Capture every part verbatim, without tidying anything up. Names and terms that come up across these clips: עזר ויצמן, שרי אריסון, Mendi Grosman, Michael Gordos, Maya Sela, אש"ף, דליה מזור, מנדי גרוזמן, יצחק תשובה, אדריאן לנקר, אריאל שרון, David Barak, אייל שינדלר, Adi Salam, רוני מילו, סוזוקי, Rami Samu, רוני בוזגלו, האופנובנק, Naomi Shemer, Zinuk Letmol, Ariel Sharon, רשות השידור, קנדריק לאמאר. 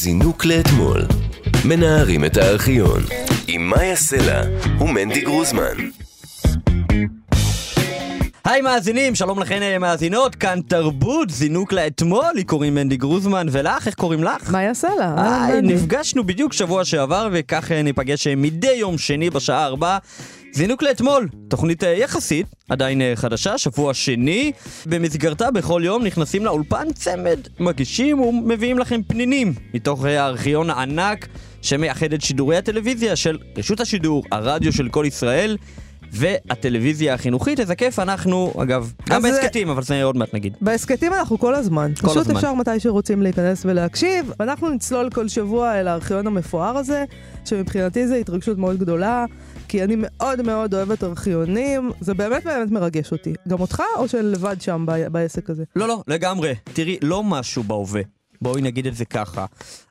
זינוק לאתמול, מנערים את הארכיון, עם מאיה סלע ומנדי גרוזמן. היי מאזינים, שלום לכן מאזינות, כאן תרבות, זינוק לאתמול, היא קוראים מנדי גרוזמן, ולך, איך קוראים לך? מאיה סלע. היי, נפגשנו בדיוק שבוע שעבר, וכך ניפגש מדי יום שני בשעה ארבע, זינוק לאתמול, תוכנית יחסית, עדיין חדשה, שבוע שני, במסגרתה בכל יום נכנסים לאולפן צמד, מגישים ומביאים לכם פנינים, מתוך הארכיון הענק שמאחד את שידורי הטלוויזיה של רשות השידור, הרדיו של כל ישראל, והטלוויזיה החינוכית, איזה כיף, אנחנו, אגב, גם בעסקטים, אבל זה עוד מעט נגיד. בעסקטים אנחנו כל הזמן. כל פשוט הזמן. אפשר מתי שרוצים להיכנס ולהקשיב, ואנחנו נצלול כל שבוע אל הארכיון המפואר הזה, שמבחינתי זה התרגשות מאוד גדולה, כי אני מאוד מאוד אוהבת ארכיונים, זה באמת באמת מרגש אותי. גם אותך או של לבד שם בעסק הזה? לא, לא, לגמרי. תראי, לא משהו בהווה. בואי נגיד את זה ככה.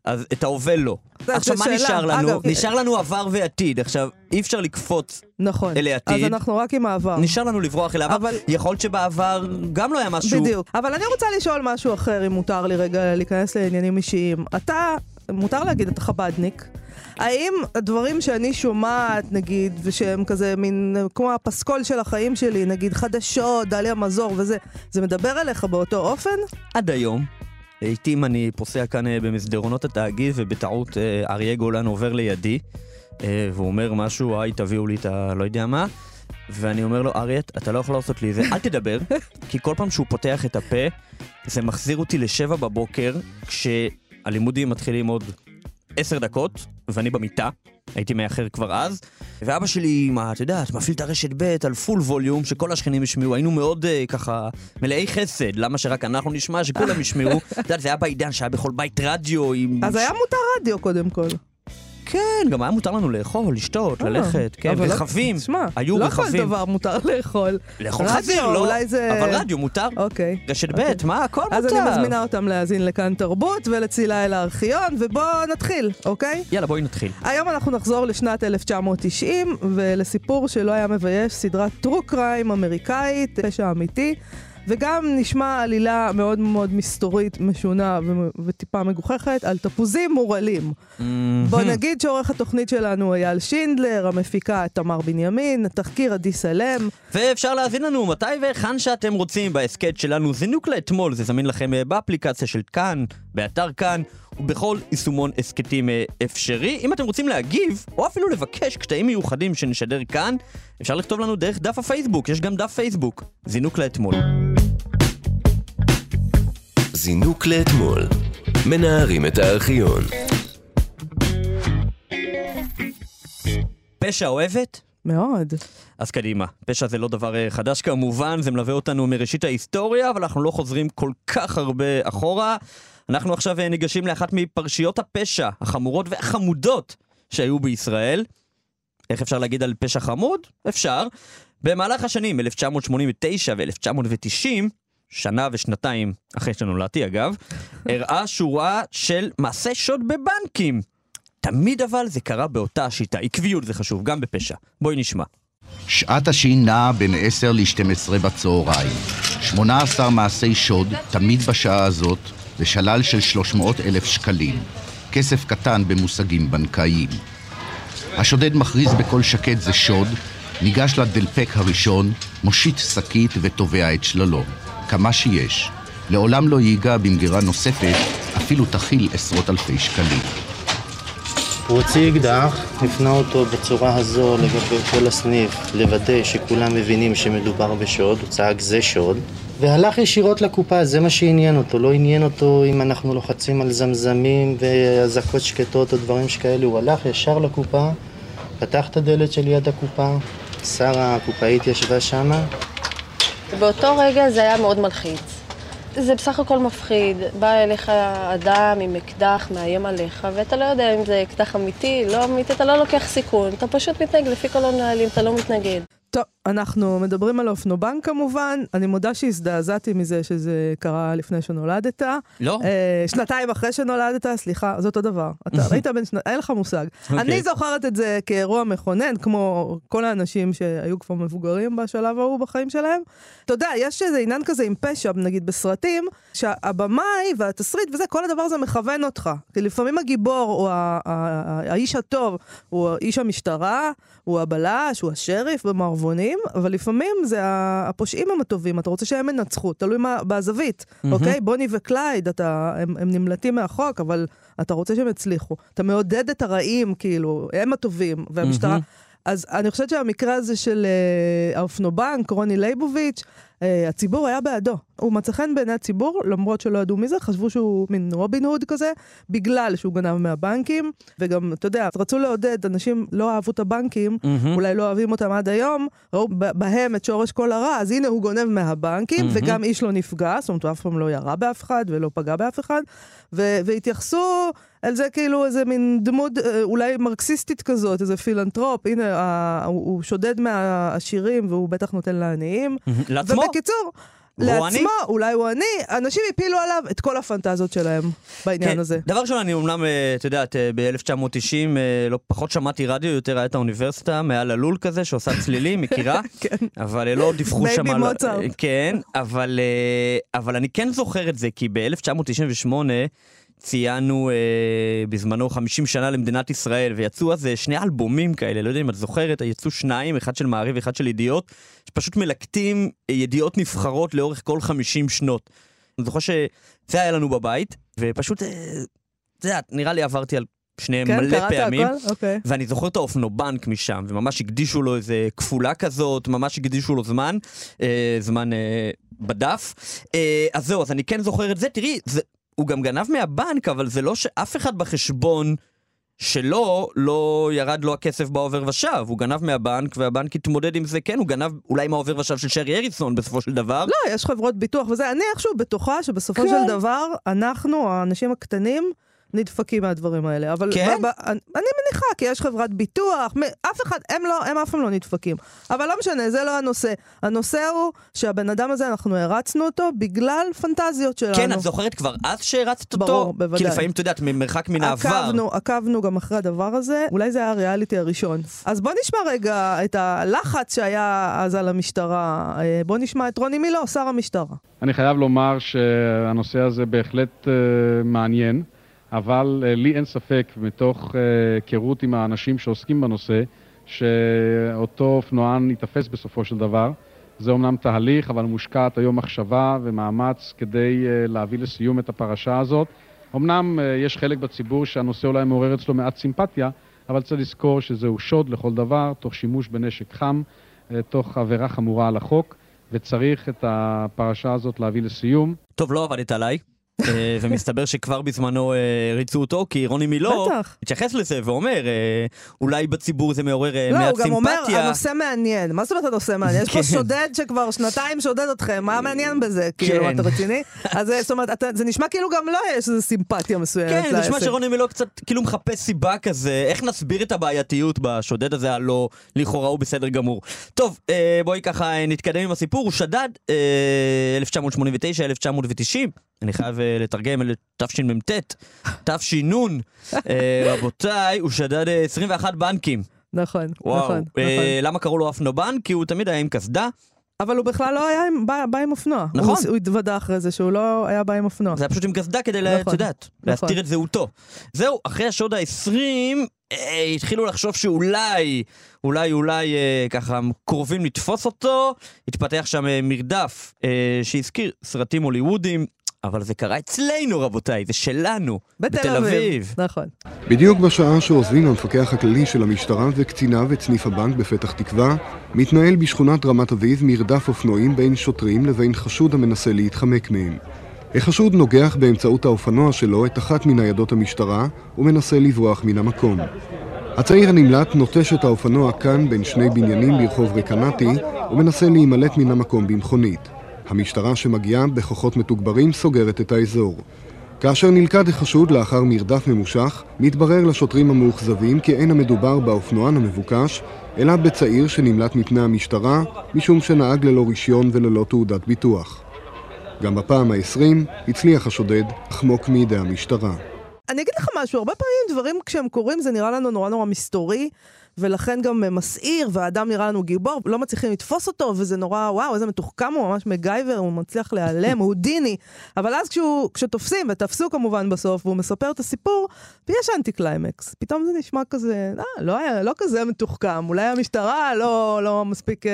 אז את ההווה לא. עכשיו מה נשאר לנו? נשאר לנו עבר ועתיד. עכשיו אי אפשר לקפוץ אל העתיד. אז אנחנו רק עם העבר. נשאר לנו לברוח אל העבר. יכול להיות שבעבר גם לא היה משהו. בדיוק. אבל אני רוצה לשאול משהו אחר, אם מותר לי רגע להיכנס לעניינים אישיים. אתה, מותר להגיד, אתה חבדניק. האם הדברים שאני שומעת, נגיד, ושהם כזה מין, כמו הפסקול של החיים שלי, נגיד חדשות, דליה מזור וזה, זה מדבר אליך באותו אופן? עד היום. לעתים אני פוסע כאן במסדרונות התאגיד, ובטעות אריה גולן עובר לידי, והוא אומר משהו, היי תביאו לי את ה... לא יודע מה, ואני אומר לו, אריה, אתה לא יכול לעשות לי זה, אל תדבר, כי כל פעם שהוא פותח את הפה, זה מחזיר אותי לשבע בבוקר, כשהלימודים מתחילים עוד עשר דקות, ואני במיטה, הייתי מאחר כבר אז, ואבא שלי, מה, אתה יודעת, מפעיל את הרשת ב' על פול ווליום, שכל השכנים ישמעו, היינו מאוד uh, ככה מלאי חסד, למה שרק אנחנו נשמע שכולם ישמעו, אתה יודעת, זה היה בעידן שהיה בכל בית רדיו עם... אז היה מותר רדיו קודם כל. כן, גם היה מותר לנו לאכול, לשתות, ללכת, כן, רכבים, היו רכבים. לא כל דבר מותר לאכול. לאכול חזיר, לא, אבל רדיו מותר. אוקיי. רשת ב', מה, הכל מותר. אז אני מזמינה אותם להאזין לכאן תרבות ולצילה אל הארכיון, ובואו נתחיל, אוקיי? יאללה, בואי נתחיל. היום אנחנו נחזור לשנת אלף תשע מאות תשעים, ולסיפור שלא היה מבייש, סדרת טרו קריים אמריקאית, פשע אמיתי, וגם נשמע עלילה מאוד מאוד מסתורית, משונה וטיפה מגוחכת, על תפוזים מורלים. Mm-hmm. בוא נגיד שעורך התוכנית שלנו אייל שינדלר, המפיקה תמר בנימין, התחקיר עדי סלם. ואפשר להזין לנו מתי וכאן שאתם רוצים בהסקט שלנו. זינוק לאתמול, זה זמין לכם באפליקציה של כאן, באתר כאן, ובכל יישומון הסקטים אפשרי. אם אתם רוצים להגיב, או אפילו לבקש קטעים מיוחדים שנשדר כאן, אפשר לכתוב לנו דרך דף הפייסבוק, יש גם דף פייסבוק. זינוק לאתמול. זינוק לאתמול, מנערים את הארכיון. פשע אוהבת? מאוד. אז קדימה, פשע זה לא דבר חדש כמובן, זה מלווה אותנו מראשית ההיסטוריה, אבל אנחנו לא חוזרים כל כך הרבה אחורה. אנחנו עכשיו ניגשים לאחת מפרשיות הפשע החמורות והחמודות שהיו בישראל. איך אפשר להגיד על פשע חמוד? אפשר. במהלך השנים אלף תשע מאות שמונים ותשע ו-אלף תשע מאות תשעים, שנה ושנתיים אחרי שנולדתי אגב, הראה שורה של מעשה שוד בבנקים. תמיד אבל זה קרה באותה השיטה. עקביות זה חשוב, גם בפשע. בואי נשמע. שעת השינה בין עשר ל-שתים עשרה בצהריים. שמונה עשר מעשי שוד, תמיד בשעה הזאת, בשלל של שלוש מאות אלף שקלים. כסף קטן במושגים בנקאיים. השודד מכריז בכל שקט זה שוד, ניגש לדלפק הראשון, מושיט שקית וטובע את שללו. כמה שיש. לעולם לא ייגע במגירה נוספת, אפילו תחיל עשרות אלפי שקלים. הוא הוציא אקדח, נפנה אותו בצורה הזו לגבי כל הסניף, לוודא שכולם מבינים שמדובר בשוד, הוא צעק זה שוד, והלך ישירות לקופה, זה מה שעניין אותו, לא עניין אותו אם אנחנו לוחצים על זמזמים והזקות שקטות או דברים שכאלה, הוא הלך ישר לקופה, פתח את הדלת של יד הקופה, שרה הקופאית ישבה שמה. באותו רגע זה היה מאוד מלחיץ. זה בסך הכל מפחיד. בא אליך אדם עם אקדח, מאיים עליך, ואתה לא יודע אם זה אקדח אמיתי, לא אמיתי, אתה לא לוקח סיכון. אתה פשוט מתנהג לפי כל הנהלים, אתה לא מתנגד. טוב, אנחנו מדברים על האופנובנק כמובן, אני מודה שהזדעזעתי מזה שזה קרה לפני שנולדת. לא. אה, שנתיים אחרי שנולדת, סליחה, זה אותו דבר. אתה ראית בין שנתיים, אין לך מושג. Okay. אני זוכרת את זה כאירוע מכונן, כמו כל האנשים שהיו כבר מבוגרים בשלב ההוא בחיים שלהם. אתה יודע, יש איזה עינן כזה עם פשע, נגיד בסרטים, שהבמאי והתסריט וזה, כל הדבר הזה מכוון אותך. כי לפעמים הגיבור הוא ה- ה- האיש הטוב, הוא איש המשטרה, הוא הבלש, הוא השריף במערבונים, אבל לפעמים זה הפושעים הם הטובים, אתה רוצה שהם ינצחו, תלוי מה, בעזבית, mm-hmm. אוקיי? בוני וקלייד, אתה, הם, הם נמלטים מהחוק, אבל אתה רוצה שהם יצליחו. אתה מעודד את הרעים, כאילו, הם הטובים, והמשטרה... Mm-hmm. אז אני חושבת שהמקרה הזה של אה, האופנובנק, רוני לייבוביץ', אה, הציבור היה בעדו. הוא מצא חן בעיני הציבור, למרות שלא ידעו מי זה, חשבו שהוא מין רובין הוד כזה, בגלל שהוא גנב מהבנקים, וגם, אתה יודע, רצו לעודד, אנשים לא אהבו את הבנקים, mm-hmm. אולי לא אוהבים אותם עד היום, ראו בהם את שורש כל הרע, אז הנה הוא גונב מהבנקים, mm-hmm. וגם איש לא נפגע, זאת אומרת, הוא אף פעם לא ירה באף אחד, ולא פגע באף אחד, ו- והתייחסו... על זה כאילו איזה מין דמות אולי מרקסיסטית כזאת, איזה פילנטרופ, הנה, אה, הוא, הוא שודד מהעשירים והוא בטח נותן לעניים. לעצמו? ובקיצור, לעצמו, אולי הוא עני, אנשים הפילו עליו את כל הפנטזיות שלהם בעניין כן. הזה. דבר ראשון, אני אומנם, את יודעת, ב-אלף תשע מאות תשעים, לא פחות שמעתי רדיו, יותר הייתה אוניברסיטה, מעל הלול כזה, שעושה צלילים, מכירה? כן. אבל לא דיווחו שם על... כן, אבל, אבל אני כן זוכר את זה, כי ב-אלף תשע מאות תשעים ושמונה... ציינו אה, בזמנו חמישים שנה למדינת ישראל, ויצאו אז שני אלבומים כאלה, לא יודע אם את זוכרת, יצאו שניים, אחד של מעריב ואחד של ידיעות, שפשוט מלקטים ידיעות נבחרות לאורך כל חמישים שנות. אני זוכר שזה היה לנו בבית, ופשוט, אה, זה נראה לי עברתי על שניהם כן, מלא פעמים, okay. ואני זוכר את האופנובנק משם, וממש הקדישו לו איזה כפולה כזאת, ממש הקדישו לו זמן, אה, זמן אה, בדף. אה, אז זהו, אז אני כן זוכר את זה, תראי, זה... הוא גם גנב מהבנק, אבל זה לא שאף אחד בחשבון שלו לא ירד לו הכסף בעובר ושב. הוא גנב מהבנק, והבנק התמודד עם זה, כן, הוא גנב אולי מהעובר ושב של שרי אריסון בסופו של דבר. לא, יש חברות ביטוח, וזה אני איכשהו בטוחה שבסופו כן. של דבר אנחנו, האנשים הקטנים, נדפקים מהדברים האלה. אבל כן? בבא, אני, אני מניחה, כי יש חברת ביטוח, אף אחד, הם, לא, הם אף פעם לא נדפקים. אבל לא משנה, זה לא הנושא. הנושא הוא שהבן אדם הזה, אנחנו הרצנו אותו בגלל פנטזיות שלנו. כן, את זוכרת כבר אז שהרצת אותו? ברור, בוודאי. כי לפעמים, אתה יודעת, ממרחק מן העבר. עקבנו, עקבנו גם אחרי הדבר הזה. אולי זה היה הריאליטי הראשון. אז בוא נשמע רגע את הלחץ שהיה אז על המשטרה. בוא נשמע את רוני מילו, שר המשטרה. אני חייב לומר שהנושא הזה בהחלט מעניין. אבל לי אין ספק, מתוך היכרות עם האנשים שעוסקים בנושא, שאותו אופנוען יתפס בסופו של דבר. זה אומנם תהליך, אבל מושקעת היום מחשבה ומאמץ כדי להביא לסיום את הפרשה הזאת. אומנם יש חלק בציבור שהנושא אולי מעורר אצלו מעט סימפתיה, אבל צריך לזכור שזהו שוד לכל דבר, תוך שימוש בנשק חם, תוך עבירה חמורה על החוק, וצריך את הפרשה הזאת להביא לסיום. טוב, לא עבדת עליי. ומסתבר שכבר בזמנו ריצו אותו, כי רוני מילו התייחס לזה ואומר, אולי בציבור זה מעורר מעט סימפתיה. לא, הוא גם אומר, הנושא מעניין. מה זאת אומרת הנושא מעניין? יש פה שודד שכבר שנתיים שודד אתכם, מה מעניין בזה? כאילו, אתה רציני? אז זאת אומרת, זה נשמע כאילו גם לא יש איזו סימפתיה מסוימת. כן, זה נשמע שרוני מילו קצת כאילו מחפש סיבה כזה, איך נסביר את הבעייתיות בשודד הזה, הלא לכאורה הוא בסדר גמור. טוב, בואי ככה נתקדם עם הסיפור. הוא שדד אלף תשע מאות שמונים ותשע עד אלף תשע מאות תשעים. אני חייב לתרגם אל תשמ"ט, תשנ"ן, רבותיי, הוא שדד עשרים ואחד בנקים. נכון, נכון. למה קראו לו אופנובנק? כי הוא תמיד היה עם קסדה. אבל הוא בכלל לא היה בא עם אופנוע. נכון. הוא התוודע אחרי זה שהוא לא היה בא עם אופנוע. זה היה פשוט עם קסדה כדי להסתיר את זהותו. זהו, אחרי השוד ה-עשרים, התחילו לחשוב שאולי, אולי, אולי, ככה, קרובים לתפוס אותו. התפתח שם מרדף שהזכיר סרטים הוליוודיים. אבל זה קרה אצלנו, רבותיי, זה שלנו, בתל אביב. נכון. בדיוק בשעה שעוזבים המפקח הכללי של המשטרה וקציניו את סניף הבנק בפתח תקווה, מתנהל בשכונת רמת אביב מרדף אופנועים בין שוטרים לבין חשוד המנסה להתחמק מהם. החשוד נוגח באמצעות האופנוע שלו את אחת מניידות המשטרה ומנסה לברוח מן המקום. הצעיר הנמלט נוטש את האופנוע כאן בין שני בניינים ברחוב רקנטי ומנסה להימלט מן המקום במכונית. המשטרה שמגיעה בכוחות מתוגברים סוגרת את האזור. כאשר נלכד החשוד לאחר מרדף ממושך, מתברר לשוטרים המאוכזבים כי אין המדובר באופנוען המבוקש, אלא בצעיר שנמלט מפני המשטרה, משום שנהג ללא רישיון וללא תעודת ביטוח. גם בפעם ה-עשרים הצליח השודד לחמוק מידי המשטרה. אני אגיד לך משהו, הרבה פעמים דברים כשהם קורים זה נראה לנו נורא נורא מסתורי, ולכן גם מסעיר, והאדם נראה לנו גיבור, לא מצליחים לתפוס אותו, וזה נורא, וואו, איזה מתוחכם, הוא ממש מגייבר, הוא מצליח להיעלם, הוא דיני. אבל אז כשהוא, כשתופסים, ותפסו כמובן בסוף, והוא מספר את הסיפור, ויש אנטי קליימקס. פתאום זה נשמע כזה, אה, לא, היה, לא כזה מתוחכם, אולי המשטרה לא, לא מספיק...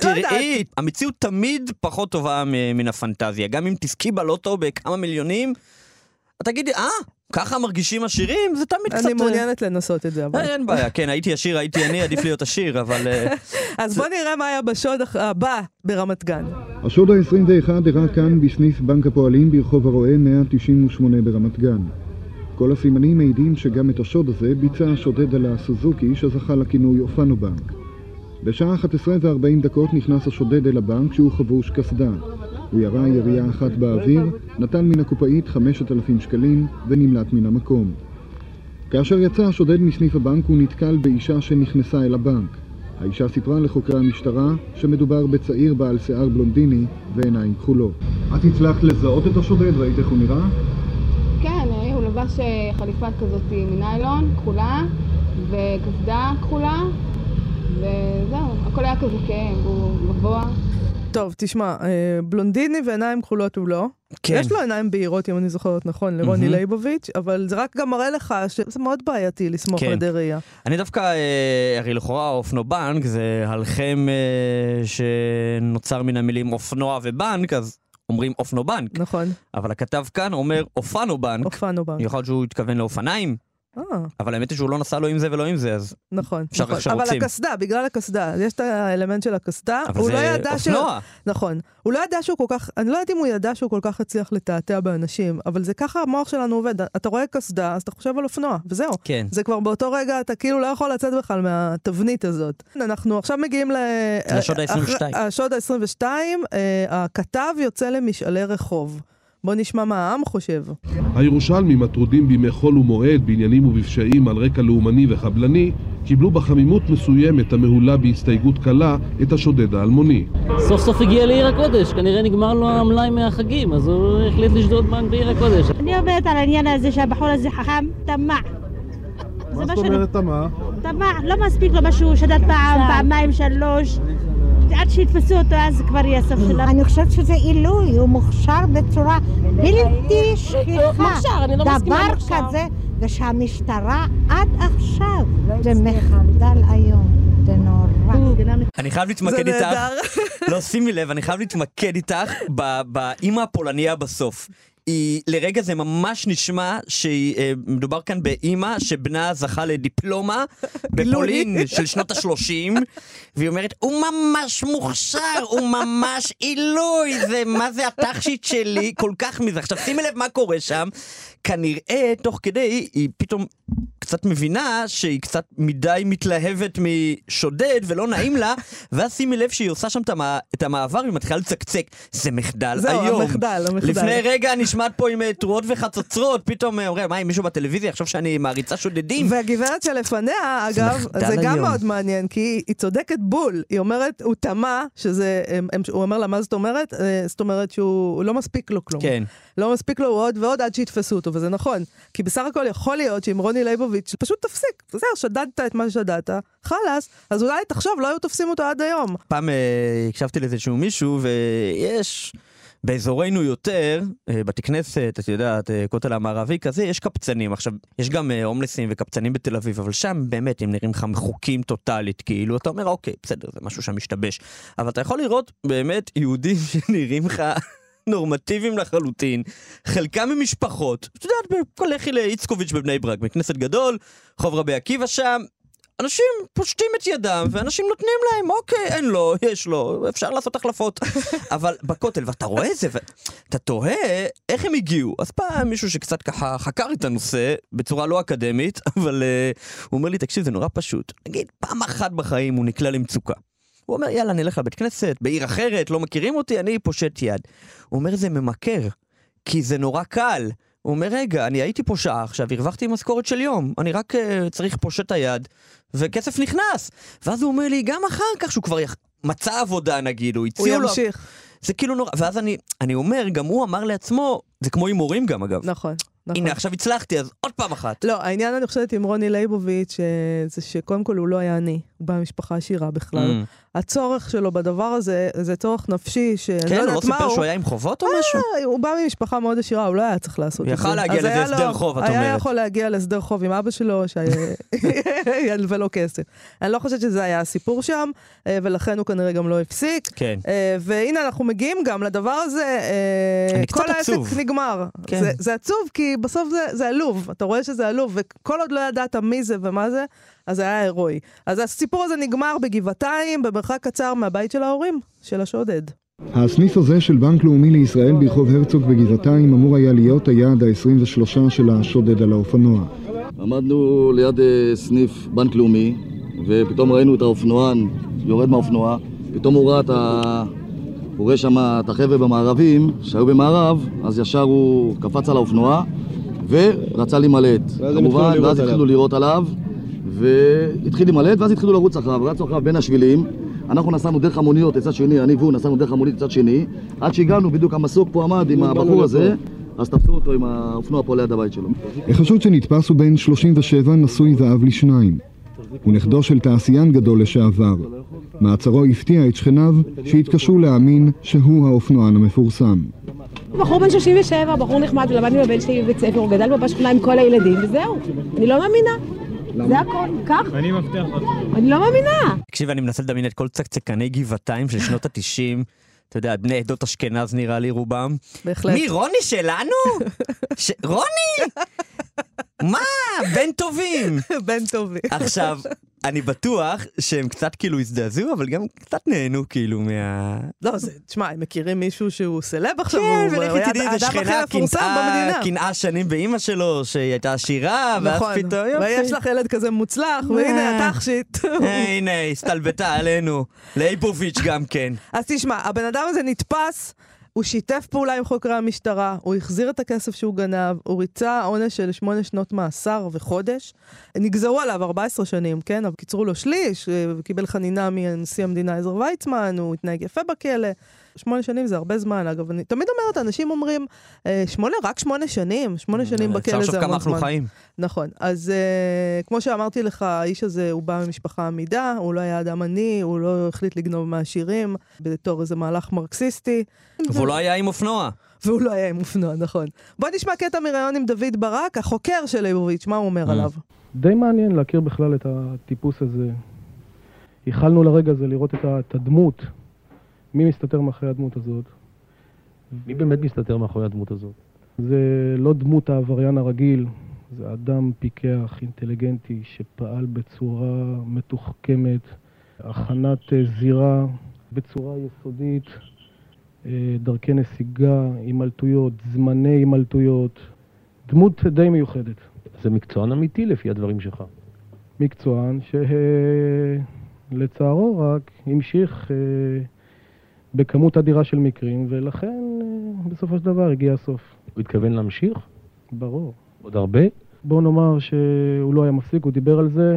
תראי, המציאות תמיד פחות טובה מן הפנטזיה. גם אם תסקי בלוטו בכמה מיליונים, אתה תגידי, אה? ככה מרגישים עשירים, זה תמיד קצת... אני מעוניינת לנסות את זה, אבל... אין בעיה, כן, הייתי עשיר, הייתי אני, עדיף להיות עשיר, אבל... אז בוא נראה מה היה בשוד הבא ברמת גן. השוד ה-עשרים ואחת הראה כאן בסניף בנק הפועלים ברחוב הרואה מאה תשעים ושמונה ברמת גן. כל הסימנים מעידים שגם את השוד הזה ביצע השודד על הסוזוקי שזכה לכינוי אופנובנק. בשעה אחת עשרה וארבעים דקות נכנס השודד אל הבנק שהוא חבוש קסדה. הוא ירה ירייה אחת באוויר, נתן מן הקופאית חמשת אלפים שקלים ונמלט מן המקום. כאשר יצא השודד מסניף הבנק הוא נתקל באישה שנכנסה אל הבנק. האישה סיפרה לחוקרי המשטרה שמדובר בצעיר בעל שיער בלונדיני ועיניים כחולות. את הצלחת לזהות את השודד, ראית איך הוא נראה? כן, הוא לבש חליפה כזאת מניילון, כחולה, וקסדה כחולה, וזהו, הכל היה כזה כאב, הוא גבוה. טוב, תשמע, בלונדיני ועיניים כחולות הוא לא. כן. יש לו עיניים בהירות, אם אני זוכרת נכון, לרוני mm-hmm. לייבוביץ', אבל זה רק גם מראה לך שזה מאוד בעייתי לסמוך כן. לידי ראייה. אני דווקא, אה, הרי לכאורה אופנובנק זה הלחם אה, שנוצר מן המילים אופנוע ובנק, אז אומרים אופנובנק. נכון. אבל הכתב כאן אומר אופנובנק. אופנובנק. יכול להיות שהוא התכוון לאופניים. אבל האמת היא שהוא לא נסע לו עם זה ולא עם זה, אז... נכון, אבל הקסדה, בגלל הקסדה, יש את האלמנט של הקסדה, הוא לא ידע שהוא... נכון, הוא לא ידע שהוא כל כך... אני לא יודעת אם הוא ידע שהוא כל כך הצליח לתעתע באנשים, אבל זה ככה המוח שלנו עובד, אתה רואה קסדה, אז אתה חושב על אופנוע, וזהו. זה כבר באותו רגע, אתה כאילו לא יכול לצאת בכלל מהתבנית הזאת. אנחנו עכשיו מגיעים ל... השוד ה-עשרים ושתיים. השוד ה-עשרים ושתיים, הכתב יוצא למשאלי רחוב. בוא נשמע מה העם חושב. הירושלמי מטרודים בימי חול ומועד בעניינים ובפשעים על רקע לאומני וחבלני, קיבלו בחמימות מסוימת המהולה בהסתייגות קלה את השודד האלמוני. סוף סוף הגיע לעיר הקודש, כנראה נגמר לו המלאי מהחגים, אז הוא החליט לשדוד בנק בעיר הקודש. אני אומרת על העניין הזה שהבחור הזה חכם, תמה. מה זאת אומרת תמה? תמה, לא מספיק לו משהו, שדד פעם, פעמיים, שלוש. עד שיתפסו אותו אז כבר יהיה סוף שלנו. אני חושבת שזה עילוי, הוא מוכשר בצורה בלתי שכיחה. דבר כזה, ושהמשטרה עד עכשיו זה מחדל היום. זה נורא. אני חייב להתמקד איתך. לא, שימי לב, אני חייב להתמקד איתך באמא הפולניה בסוף. לרגע זה ממש נשמע שמדובר כאן באמא שבנה זכה לדיפלומה בפולין של שנות ה-שלושים, והיא אומרת, הוא ממש מוכשר, הוא ממש עילוי, זה מה זה התכשיט שלי, כל כך מזה. עכשיו שימי לב מה קורה שם, כנראה תוך כדי היא פתאום קצת מבינה שהיא קצת מדי מתלהבת משודד ולא נעים לה, ואז שימי לב שהיא עושה שם את המעבר ומתחילה לצקצק, זה מחדל היום. לפני רגע נשמע עמד פה עם תרועות וחצוצרות, פתאום אומרים, מה אם מישהו בטלוויזיה יחשוב שאני מעריצה שודדים? והגברת שלפניה, אגב, זה גם מאוד מעניין, כי היא צודקת בול, היא אומרת, הוא תמה, שזה, הוא אומר לה, מה זאת אומרת? זאת אומרת שהוא לא מספיק לו כלום. כן. לא מספיק לו עוד ועוד עד שיתפסו אותו, וזה נכון. כי בסך הכל יכול להיות שאם רוני לייבוביץ' פשוט תפסיק, זה שדדת את מה שדדת, חלס, אז אולי תחשוב, לא היו תופסים אותו עד היום. פעם הקשבתי לזה שהוא מישהו, ויש... באזורנו יותר, בתי כנסת, את יודעת, כותל המערבי כזה, יש קפצנים. עכשיו, יש גם הומלסים וקפצנים בתל אביב, אבל שם באמת הם נראים לך מחוקים טוטלית, כאילו אתה אומר, אוקיי, בסדר, זה משהו שמשתבש. אבל אתה יכול לראות באמת יהודים שנראים לך נורמטיביים לחלוטין, חלקם ממשפחות, אתה יודעת, בכל לכי לאיצקוביץ' בבני ברק, מכנסת גדול, חוב רבי עקיבא שם, אנשים פושטים את ידם, ואנשים נותנים להם, אוקיי, אין לו, יש לו, אפשר לעשות החלפות. אבל בכותל, ואתה רואה זה, ואתה תוהה איך הם הגיעו. אז פעם מישהו שקצת ככה חקר את הנושא, בצורה לא אקדמית, אבל uh, הוא אומר לי, תקשיב, זה נורא פשוט. נגיד, פעם אחת בחיים הוא נקלע למצוקה. הוא אומר, יאללה, נלך לבית כנסת, בעיר אחרת, לא מכירים אותי, אני פושט יד. הוא אומר, זה ממכר, כי זה נורא קל. הוא אומר, רגע, אני הייתי פה שעה עכשיו, הרווחתי עם משכורת של יום, אני רק uh, צריך פושט היד, וכסף נכנס. ואז הוא אומר לי, גם אחר כך שהוא כבר יח... מצא עבודה נגיד, הוא הציעו לו... זה כאילו נורא, ואז אני, אני אומר, גם הוא אמר לעצמו, זה כמו עם הורים גם אגב. נכון. נכון. הנה, עכשיו הצלחתי, אז עוד פעם אחת. לא, העניין אני חושבת עם רוני לייבוביץ' זה שקודם כל הוא לא היה אני, הוא בא ממשפחה עשירה בכלל. Mm. הצורך שלו בדבר הזה, זה צורך נפשי, שאני כן, לא יודעת מה הוא. כן, הוא לא סיפר שהוא היה עם חובות או משהו? אה, הוא בא ממשפחה מאוד עשירה, הוא לא היה צריך לעשות את זה. יכל להגיע לזה הסדר חוב, את אומרת. היה יכול להגיע להסדר חוב עם אבא שלו, שהיה ילווה לו כסף. אני לא חושבת שזה היה הסיפור שם, ולכן הוא כנראה גם לא הפסיק. כן. והנה אנחנו מגיעים גם לדבר הזה, כל העסק נגמר. זה, זה עצוב, כי בסוף זה, זה עלוב, אתה רואה שזה עלוב, וכל עוד לא ידעת מי זה ומה זה, אז זה היה הירואי. אז הסיפור הזה נגמר בגבעתיים, במרחק קצר מהבית של ההורים, של השודד. הסניף הזה של בנק לאומי לישראל ברחוב הרצוג בגבעתיים אמור היה להיות היעד ה-עשרים ושלוש של השודד על האופנוע. עמדנו ליד סניף בנק לאומי, ופתאום ראינו את האופנוען, יורד מהאופנוע, פתאום הוא ראה את ה... הוא רואה שם את החבר'ה במערבים, שהיו במערב, אז ישר הוא קפץ על האופנוע ורצה להימלט. כמובן, ואז התחילו לראות עליו, והתחיל להימלט, ואז התחילו לרוץ אחריו, רצו אחריו בין השבילים. אנחנו נסענו דרך המוניות לצד שני, אני והוא נסענו דרך המוניות לצד שני, עד שהגענו, בדיוק המסוק פה עמד עם הבחור הזה, אז תפסו אותו עם האופנוע פה ליד הבית שלו. החשוד שנתפס הוא בן שלושים ושבע, נשוי ואב לשניים. הוא נכדו של תעשיין גדול לשעבר. מעצרו הפתיע את שכניו שהתקשו להאמין שהוא האופנוען המפורסם. בחור בן שלושים ושבע, בחור נחמד, למד עם הבן שלי בבית ספר, הוא גדל בבא שכונה עם כל הילדים, וזהו. אני לא מאמינה. זה הכל, כך? אני מבטיח לך. אני לא מאמינה. תקשיב, אני מנסה לדמיין את כל צקצקני גבעתיים של שנות ה-תשעים, אתה יודע, בני עדות אשכנז נראה לי רובם. בהחלט. מי, רוני שלנו? רוני? מה? בן טובים. בן טובים. עכשיו, אני בטוח שהם קצת כאילו הזדעזעו, אבל גם קצת נהנו כאילו מה... לא, תשמע, הם מכירים מישהו שהוא סלב עכשיו. כן, ולכי תדעי, זה שכנה קנאה שנים באמא שלו, שהיא הייתה עשירה, ואז פתאום... ויש לך ילד כזה מוצלח, והנה, התכשיט. הנה, הסתלבטה עלינו. לייבוביץ' גם כן. אז תשמע, הבן אדם הזה נתפס... הוא שיתף פעולה עם חוקרי המשטרה, הוא החזיר את הכסף שהוא גנב, הוא ריצה עונש של שמונה שנות מאסר וחודש, נגזרו עליו ארבע עשרה שנים, כן? אבל קיצרו לו שליש, קיבל חנינה מנשיא המדינה עזר ויצמן, הוא התנהג יפה בכלא, שמונה שנים זה הרבה זמן, אגב, אני תמיד אומרת, אנשים אומרים, שמונה, רק שמונה שנים, שמונה שנים בכלא זה המון זמן. נכון, אז כמו שאמרתי לך, האיש הזה הוא בא ממשפחה עמידה, הוא לא היה אדם עני, הוא לא החליט לגנוב מהעשירים, בתור איזה מהלך מרקסיסטי. והוא לא היה עם אופנוע. והוא לא היה עם אופנוע, נכון. בוא נשמע קטע מראיון עם דוד ברק, החוקר של לייבוביץ', מה הוא אומר עליו? די מעניין להכיר בכלל את הטיפוס הזה. ייחלנו לרגע הזה לראות את הדמות. מי מסתתר מאחורי הדמות הזאת? מי באמת מסתתר מאחורי הדמות הזאת? זה לא דמות העבריין הרגיל, זה אדם פיקח, אינטליגנטי, שפעל בצורה מתוחכמת, הכנת זירה בצורה יסודית, דרכי נסיגה, אימלטויות, זמני אימלטויות, דמות די מיוחדת. זה מקצוען אמיתי לפי הדברים שלך. מקצוען שלצערו רק המשיך... בכמות אדירה של מקרים, ולכן בסופו של דבר הגיע הסוף. הוא התכוון להמשיך? ברור. עוד הרבה? בואו נאמר שהוא לא היה מפסיק, הוא דיבר על זה,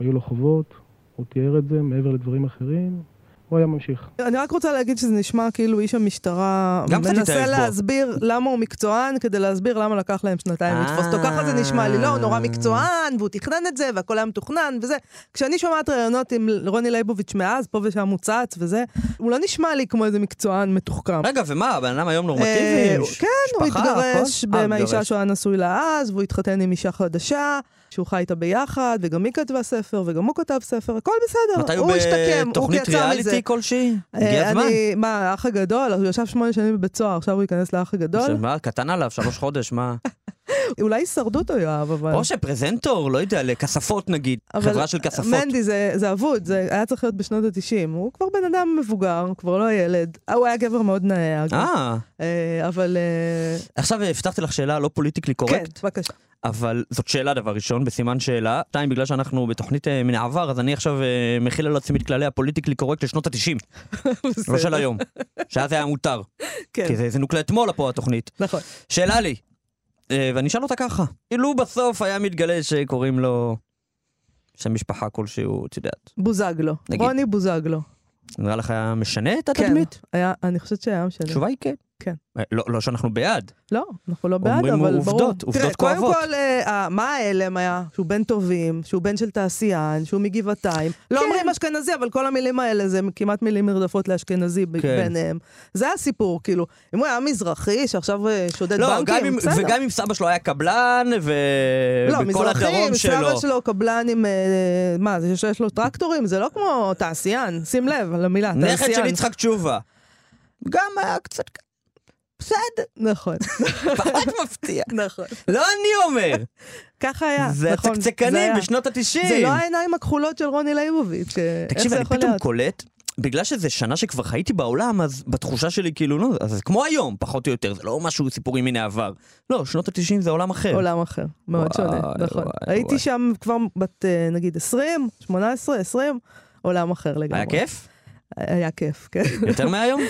היו לו חובות, הוא תיאר את זה מעבר לדברים אחרים, הוא היה ממשיך. אני רק רוצה להגיד שזה נשמע כאילו איש המשטרה מנסה להסביר למה הוא מקצוען, כדי להסביר למה לקח להם שנתיים לתפוס אותו. ככה זה נשמע לי, לא, הוא נורא מקצוען, והוא תכנן את זה, והכל היה מתוכנן, וזה. כשאני שומעת רעיונות עם רוני לייבוביץ' מאז, פה ושם מוצץ, וזה, הוא לא נשמע לי כמו איזה מקצוען מתוחכם. רגע, ומה? בן אדם היום נורמטיבי? כן, הוא התגרש מהאישה שהוא היה נשוי לה אז, והוא התחתן עם אישה חדשה. שהוא חי איתה ביחד, וגם היא כתבה ספר, וגם הוא כתב ספר, הכל בסדר. הוא השתקם, הוא יצא מזה. ריאליטי כלשהי? הגיע הזמן? מה, האח הגדול? הוא ישב שמונה שנים בבית סוהר, עכשיו הוא ייכנס לאח הגדול? מה, קטן עליו, שלוש חודש, מה? אולי הישרדו אותו יואב, אבל... או שפרזנטור, לא יודע, לכספות נגיד, חברה של כספות. מנדי, זה עבוד, זה היה צריך להיות בשנות ה-תשעים, הוא כבר בן אדם מבוגר, הוא כבר לא ילד, הוא היה גבר מאוד נאה, אבל... עכשיו הבטחתי לך שאלה לא פוליטיקלי קורקט. כן, בבקשה. אבל זאת שאלה דבר ראשון, בסימן שאלה, שתיים, בגלל שאנחנו בתוכנית מן העבר, אז אני עכשיו מכיל על עצמי את כללי הפוליטיקלי קורקט לשנות ה-תשעים. לא של היום, שאז היה מותר. כי זה זינוק לאתמול פה התוכנית. נכון. שאלה לי, ואני אשאל אותה ככה, אילו בסוף היה מתגלה שקוראים לו שם משפחה כלשהו, את יודעת. בוזגלו, רוני בוזגלו. נראה לך היה משנה את התדמית? כן, אני חושבת שהיה משנה. תשובה היא כן. כן. לא שאנחנו בעד. לא, אנחנו לא בעד, אבל ברור. אומרים עובדות, עובדות כואבות. קודם כל, מה האלם היה? שהוא בן טובים, שהוא בן של תעשיין, שהוא מגבעתיים. לא אומרים אשכנזי, אבל כל המילים האלה זה כמעט מילים מרדפות לאשכנזי ביניהם. זה הסיפור, כאילו. אם הוא היה מזרחי, שעכשיו שודד בנקים, בסדר. וגם אם סבא שלו היה קבלן, ובכל הדרום שלו. לא, מזרחי, סבא שלו קבלן עם, מה, שיש לו טרקטורים, זה לא כמו תעשיין. שים לב למילה, תעשיין. נכד של יצחק תשובה. גם היה קצת בסדר. נכון. פחות מפתיע. נכון. לא אני אומר. ככה היה. זה התקצקנים בשנות ה-תשעים. זה לא העיניים הכחולות של רוני לייבוביץ'. תקשיב, אני פתאום קולט, בגלל שזה שנה שכבר חייתי בעולם, אז בתחושה שלי כאילו, לא, אז כמו היום, פחות או יותר, זה לא משהו סיפורי מן העבר. לא, שנות ה-תשעים זה עולם אחר. עולם אחר. מאוד שונה. נכון. הייתי שם כבר בת, נגיד, עשרים, שמונה עשרה, עשרים, עולם אחר לגמרי. היה כיף? היה כיף, כן. יותר מהיום?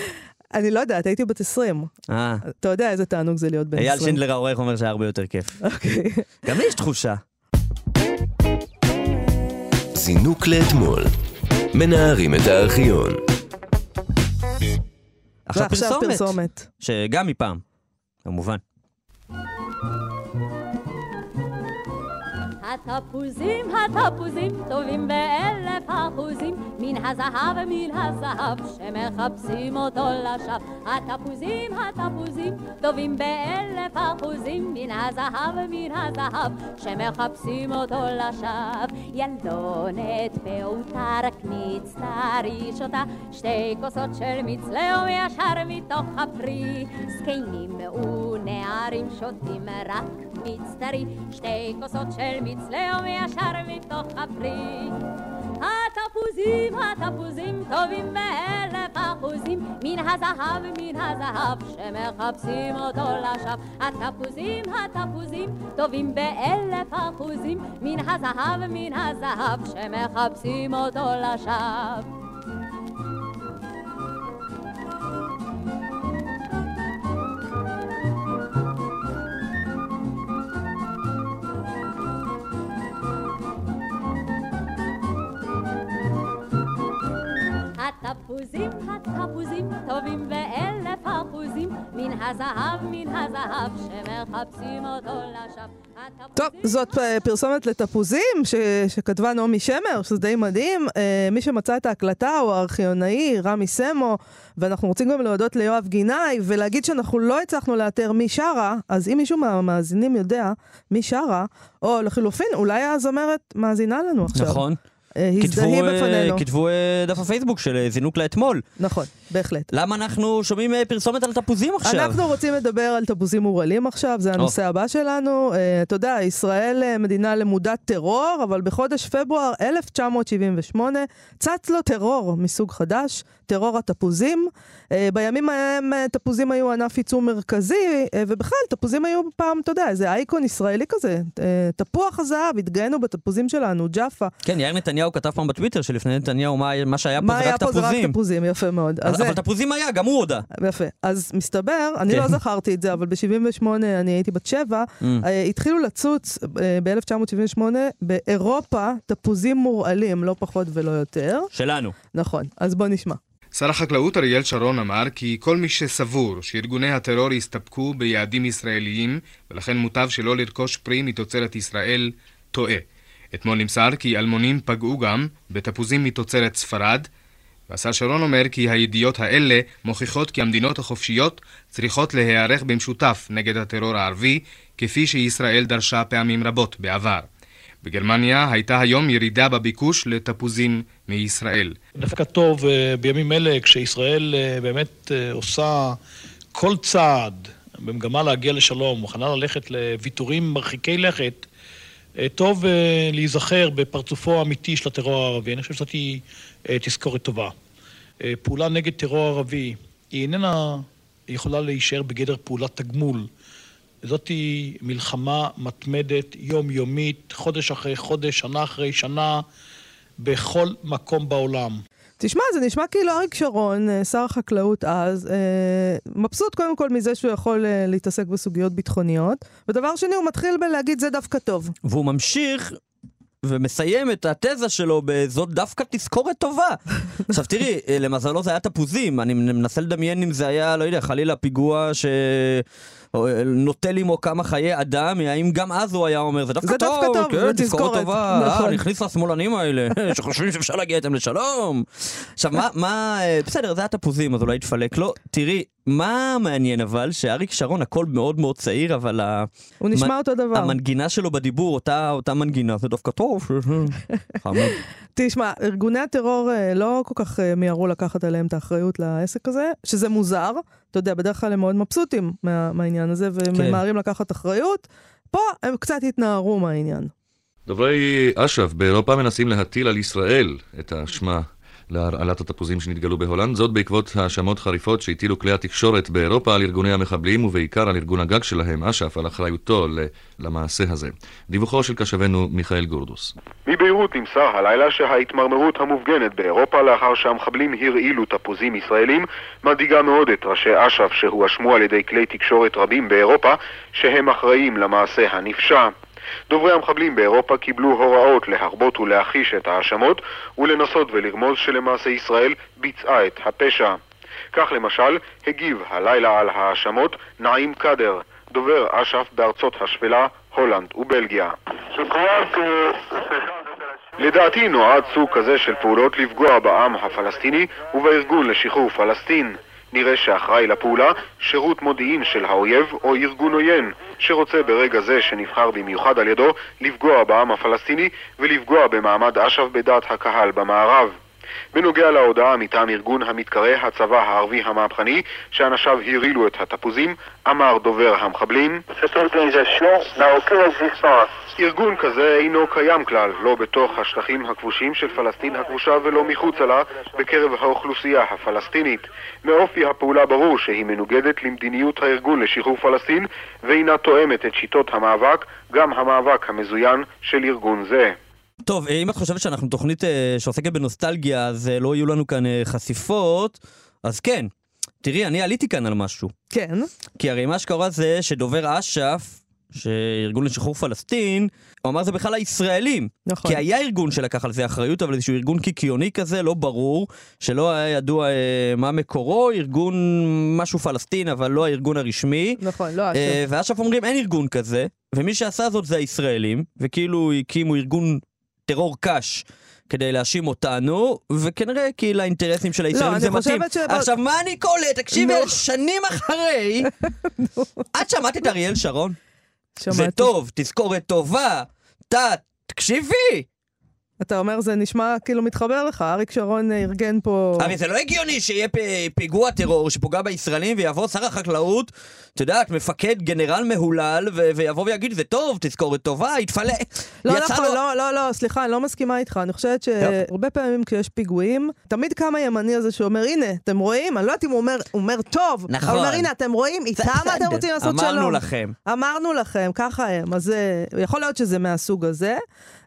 אני לא יודעת, הייתי בת עשרים. אתה יודע איזה תענוג זה להיות בן עשרים. אייל שינדלר העורך אומר שהיה הרבה יותר כיף. אוקיי. גם לי יש תחושה. זינוק לאתמול. מנערים את הארכיון. עכשיו פרסומת. שגם מפעם. כמובן. התפוזים, התפוזים, טובים באלף אחוזים, מן הזהב, מן הזהב, שמחפשים אותו לשב. התפוזים, התפוזים, טובים באלף אחוזים, מן הזהב, מן הזהב, שמחפשים אותו לשב. ילדונת פעוטה, רק מצטריש אותה, שתי כוסות של מצלהו ישר מתוך הפרי. זקנים ונערים שותים רק מצטרי, שתי כוסות של מצלהו צלעו ישר מתוך הפרי. התפוזים, התפוזים, טובים באלף אחוזים, מן הזהב, מן הזהב, שמחפשים אותו לשב. התפוזים, התפוזים, טובים באלף אחוזים, מן הזהב, מן הזהב, שמחפשים אותו לשב. התפוזים, התפוזים, טובים באלף אחוזים, מן הזהב, מן הזהב, שמחפשים אותו לשב. טוב, זאת פרסומת לתפוזים שכתבה נעמי שמר, שזה די מדהים. מי שמצא את ההקלטה הוא הארכיונאי רמי סמו, ואנחנו רוצים גם להודות ליואב גיני, ולהגיד שאנחנו לא הצלחנו לאתר מי שרה, אז אם מישהו מהמאזינים יודע מי שרה, או לחילופין, אולי הזמרת מאזינה לנו עכשיו. נכון. הזדהים בפנינו. כתבו דף הפייסבוק של זינוק לאתמול. נכון, בהחלט. למה אנחנו שומעים פרסומת על תפוזים עכשיו? אנחנו רוצים לדבר על תפוזים מורלים עכשיו, זה הנושא הבא שלנו. אתה יודע, ישראל מדינה למודת טרור, אבל בחודש פברואר אלף תשע מאות שבעים ושמונה צץ לו טרור מסוג חדש, טרור התפוזים. בימים ההם תפוזים היו ענף ייצוא מרכזי, ובכלל תפוזים היו פעם, אתה יודע, איזה אייקון ישראלי כזה. תפוח הזהב, התגיינו בתפוזים שלנו, ג'אפה. כן, יאיר נתניהו כתב פעם בטוויטר שלפני נתניהו, מה שהיה פה זה רק תפוזים. מה היה פה זה רק תפוזים, יפה מאוד. אבל תפוזים היה, גם הוא הודע. יפה. אז מסתבר, אני לא זכרתי את זה, אבל ב-שבעים ושמונה אני הייתי בת שבע, התחילו לצוץ ב-אלף תשע מאות שבעים ושמונה באירופה תפוזים מורעלים, לא פחות ולא יותר. שלנו. נכון, אז בוא נשמע. שר החקלאות אריאל שרון אמר כי כל מי שסבור שארגוני הטרור יסתפקו ביעדים ישראליים ולכן מוטב שלא לרכוש פרי מתוצרת ישראל, טועה. אתמול נמסר כי אלמונים פגעו גם בתפוזים מתוצרת ספרד, והשר שרון אומר כי הידיעות האלה מוכיחות כי המדינות החופשיות צריכות להיערך במשותף נגד הטרור הערבי, כפי שישראל דרשה פעמים רבות בעבר. בגרמניה הייתה היום ירידה בביקוש לתפוזים מישראל. דווקא טוב בימים אלה, כשישראל באמת עושה כל צעד במגמה להגיע לשלום, מוכנה ללכת לוויתורים מרחיקי לכת, טוב להיזכר בפרצופו האמיתי של הטרור הערבי. אני חושב שזאת היא תזכורת טובה. פעולה נגד טרור ערבי היא איננה יכולה להישאר בגדר פעולת תגמול. זאת היא מלחמה מתמדת, יומיומית, חודש אחרי חודש, שנה אחרי שנה, בכל מקום בעולם. תשמע, זה נשמע כאילו אריק שרון, שר החקלאות אז, מבסוט קודם כל מזה שהוא יכול להתעסק בסוגיות ביטחוניות, ודבר שני, הוא מתחיל בלהגיד זה דווקא טוב. והוא ממשיך ומסיים את התזה שלו בזאת דווקא תזכורת טובה. עכשיו תראי, למזלו זה היה תפוזים, אני מנסה לדמיין אם זה היה, לא יודע, חלילה פיגוע ש... נוטה לי מו כמה חיי אדם, האם גם אז הוא היה אומר, זה דווקא טוב, תזכורת טובה, נכניס לשמאלנים האלה, שחושבים שאפשר להגיע איתם לשלום. עכשיו, מה, בסדר, זה היה תפוזים, אז אולי יתפלק לו. תראי, מה מעניין אבל, שאריק שרון, הכל מאוד מאוד צעיר, אבל הוא נשמע אותו דבר. המנגינה שלו בדיבור, אותה מנגינה, זה דווקא טוב. תשמע, ארגוני הטרור לא כל כך מיירו לקחת עליהם את האחריות לעסק הזה, שזה מוזר, אתה יודע, בדרך כלל הם מאוד מבסוטים מהעניין הזה, וממהרים לקחת אחריות. פה הם קצת התנערו מהעניין. דוברי אש"ף באירופה מנסים להטיל על ישראל את האשמה להרעלת התפוזים שנתגלו בהולנד, זאת בעקבות האשמות חריפות שהטילו כלי התקשורת באירופה על ארגוני המחבלים, ובעיקר על ארגון הגג שלהם, אש"ף, על אחריותו למעשה הזה. דיווחו של קשבנו מיכאל גורדוס. מביירות נמסר הלילה שההתמרמרות המופגנת באירופה לאחר שהמחבלים הרעילו תפוזים ישראלים, מדאיגה מאוד את ראשי אש"ף שהואשמו על ידי כלי תקשורת רבים באירופה, שהם אחראים למעשה הנפשע. דוברי המחבלים באירופה קיבלו הוראות להרבות ולהחיש את האשמות ולנסות ולרמוז שלמעשה ישראל ביצעה את הפשע. כך למשל הגיב הלילה על האשמות נעים קדר, דובר אש"ף בארצות השפלה, הולנד ובלגיה. לדעתי נועד סוג כזה של פעולות לפגוע בעם הפלסטיני ובארגון לשחרור פלסטין. נראה שאחראי לפעולה שירות מודיעין של האויב או ארגון עוין, שרוצה ברגע זה שנבחר במיוחד על ידו לפגוע בעם הפלסטיני ולפגוע במעמד אש"ף בדעת הקהל במערב. בנוגע להודעה מטעם ארגון המתקרא הצבא הערבי המהפכני שאנשיו הרעילו את התפוזים, אמר דובר המחבלים, ארגון כזה אינו קיים כלל, לא בתוך השטחים הכבושים של פלסטין הכבושה ולא מחוצה לה, בקרב האוכלוסייה הפלסטינית. מאופי הפעולה ברור שהיא מנוגדת למדיניות הארגון לשחרור פלסטין, ואינה תואמת את שיטות המאבק, גם המאבק המזוין של ארגון זה. טוב, אם את חושבת שאנחנו תוכנית שעוסקת בנוסטלגיה, אז לא יהיו לנו כאן חשיפות, אז כן. תראי, אני עליתי כאן על משהו. כן. כי הרי מה שקורה זה שדובר אש"ף, שארגון לשחרור פלסטין, הוא אמר זה בכלל הישראלים. נכון. כי היה ארגון שלקח על זה אחריות, אבל איזשהו ארגון קיקיוני כזה, לא ברור, שלא היה ידוע מה מקורו, ארגון משהו פלסטין, אבל לא הארגון הרשמי. נכון, לא אש"ף. ואש"ף אומרים, אין ארגון כזה, ומי שעשה זאת זה הישראלים, וכאילו הקימו ארגון טרור קש כדי להאשים אותנו, וכנראה כי לאינטרסים של הישראלים זה מתאים. עכשיו, מה אני קולט? תקשיבי, שנים אחרי, את שמעת את אריאל שרון? זה טוב, תזכורת טובה, תת, תקשיבי. אתה אומר, זה נשמע כאילו מתחבר לך, אריק שרון ארגן פה... אבל זה לא הגיוני שיהיה פיגוע טרור שפוגע בישראלים, ויבוא שר החקלאות, את יודעת, מפקד גנרל מהולל, ויבוא ויגיד, זה טוב, תזכורת טובה, יתפלא. לא, לא, לא, סליחה, אני לא מסכימה איתך, אני חושבת שהרבה פעמים כשיש פיגועים, תמיד קם הימני הזה שאומר, הנה, אתם רואים, אני לא יודעת אם הוא אומר טוב, הוא אומר, הנה, אתם רואים, איתם אתם רוצים לעשות שלום. אמרנו לכם. אמרנו לכם, ככה הם, אז יכול להיות שזה מהסוג הזה.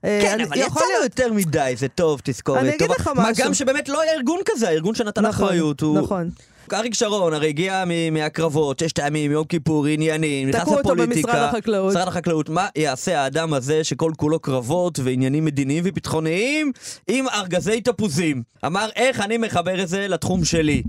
כן, אבל יצאנו יותר מדי, זה טוב, תזכורת. אני אגיד לך משהו. מה גם שבאמת לא היה ארגון כזה, הארגון שנתן אחריות הוא... נכון. אריק שרון הרי הגיע מהקרבות, ששת הימים, יום כיפור, עניינים, נכנס לפוליטיקה. תקעו אותו במשרד החקלאות. משרד החקלאות, מה יעשה האדם הזה שכל כולו קרבות ועניינים מדיניים וביטחוניים עם ארגזי תפוזים? אמר, איך אני מחבר את זה לתחום שלי?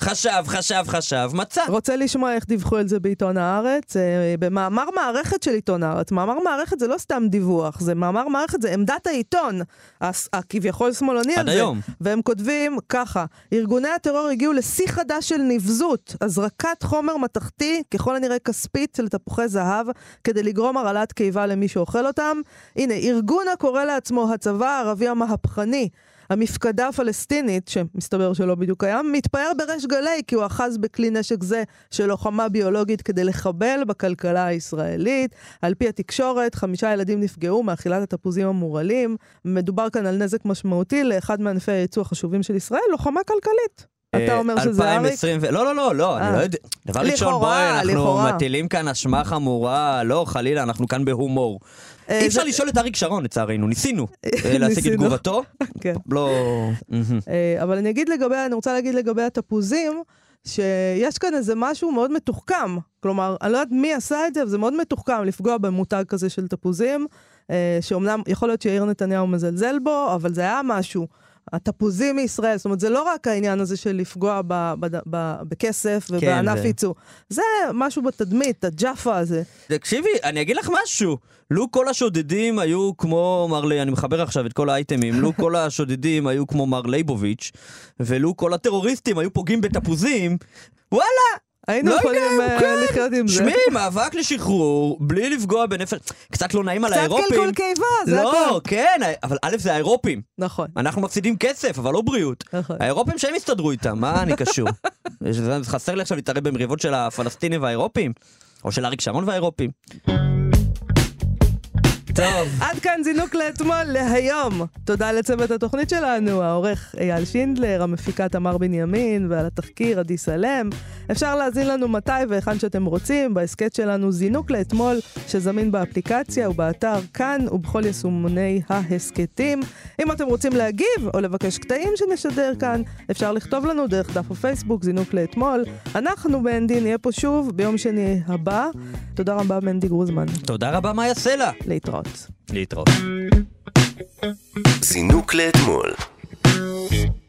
חשב, חשב, חשב, מצא. רוצה לשמוע איך דיווחו על זה בעיתון הארץ? במאמר מערכת של עיתון הארץ. מאמר מערכת זה לא סתם דיווח, זה מאמר מערכת, זה עמדת העיתון, הכביכול שמאלוני על זה. והם כותבים ככה, ארגוני הטרור הגיעו לשיא חדש של נבזות, הזרקת חומר מתכתי, ככל הנראה כספית של תפוחי זהב, כדי לגרום הרעלת קיבה למי שאוכל אותם. הנה, ארגון הקורא לעצמו הצבא הערבי המהפכני, המפקדה הפלסטינית, שמסתבר שלא בדיוק קיים, מתפאר ברש גלי, כי הוא אחז בכלי נשק זה של לוחמה ביולוגית כדי לחבל בכלכלה הישראלית. על פי התקשורת, חמישה ילדים נפגעו מאכילת התפוזים המורלים. מדובר כאן על נזק משמעותי לאחד מענפי הייצוא החשובים של ישראל, לוחמה כלכלית. אתה אומר שזה אריק? לא, לא, לא, לא, אני לא יודע. דבר ראשון, בואי, אנחנו מטילים כאן אשמה חמורה, לא, חלילה, אנחנו כאן בהומור. אי אפשר לשאול את אריק שרון, לצערנו, ניסינו להשיג את תגובתו. לא... אבל אני אגיד לגבי, אני רוצה להגיד לגבי התפוזים, שיש כאן איזה משהו מאוד מתוחכם. כלומר, אני לא יודעת מי עשה את זה, אבל זה מאוד מתוחכם לפגוע במותג כזה של תפוזים, שאומנם יכול להיות שיאיר נתניהו מזלזל בו, אבל זה היה משהו. התפוזים מישראל, זאת אומרת, זה לא רק העניין הזה של לפגוע ב, ב, ב, בכסף ובענף ייצוא. זה משהו בתדמית, הג'אפה הזה. תקשיבי, אני אגיד לך משהו. לו כל השודדים היו כמו מרלי, אני מחבר עכשיו את כל האייטמים, לו כל השודדים היו כמו מר לייבוביץ', ולו כל הטרוריסטים היו פוגעים בתפוזים, וואלה! היינו יכולים לחיות עם זה. שמי, מאבק לשחרור, בלי לפגוע בנפש, קצת לא נעים על האירופים. קצת קלקול קיבה, זה הכל. לא, כן, אבל א' זה האירופים. נכון. אנחנו מפסידים כסף, אבל לא בריאות. האירופים שהם הסתדרו איתם, מה אני קשור? חסר לי עכשיו להתערב במריבות של הפלסטינים והאירופים, או של אריק שרון והאירופים. טוב. עד כאן זינוק לאתמול להיום. תודה לצוות התוכנית שלנו, העורך אייל שינדלר, המפיקה תמר בנימין, ועל התחקיר עדי סלם. אפשר להזין לנו מתי והיכן שאתם רוצים, בהסקט שלנו זינוק לאתמול, שזמין באפליקציה ובאתר כאן ובכל יישומוני ההסקטים. אם אתם רוצים להגיב או לבקש קטעים שנשדר כאן, אפשר לכתוב לנו דרך דף הפייסבוק זינוק לאתמול. אנחנו מנדי נהיה פה שוב ביום שני הבא. תודה רבה מנדי גרוזמן. תודה רבה מאיה סלע. להתראות. להתראות. זינוק לאתמול.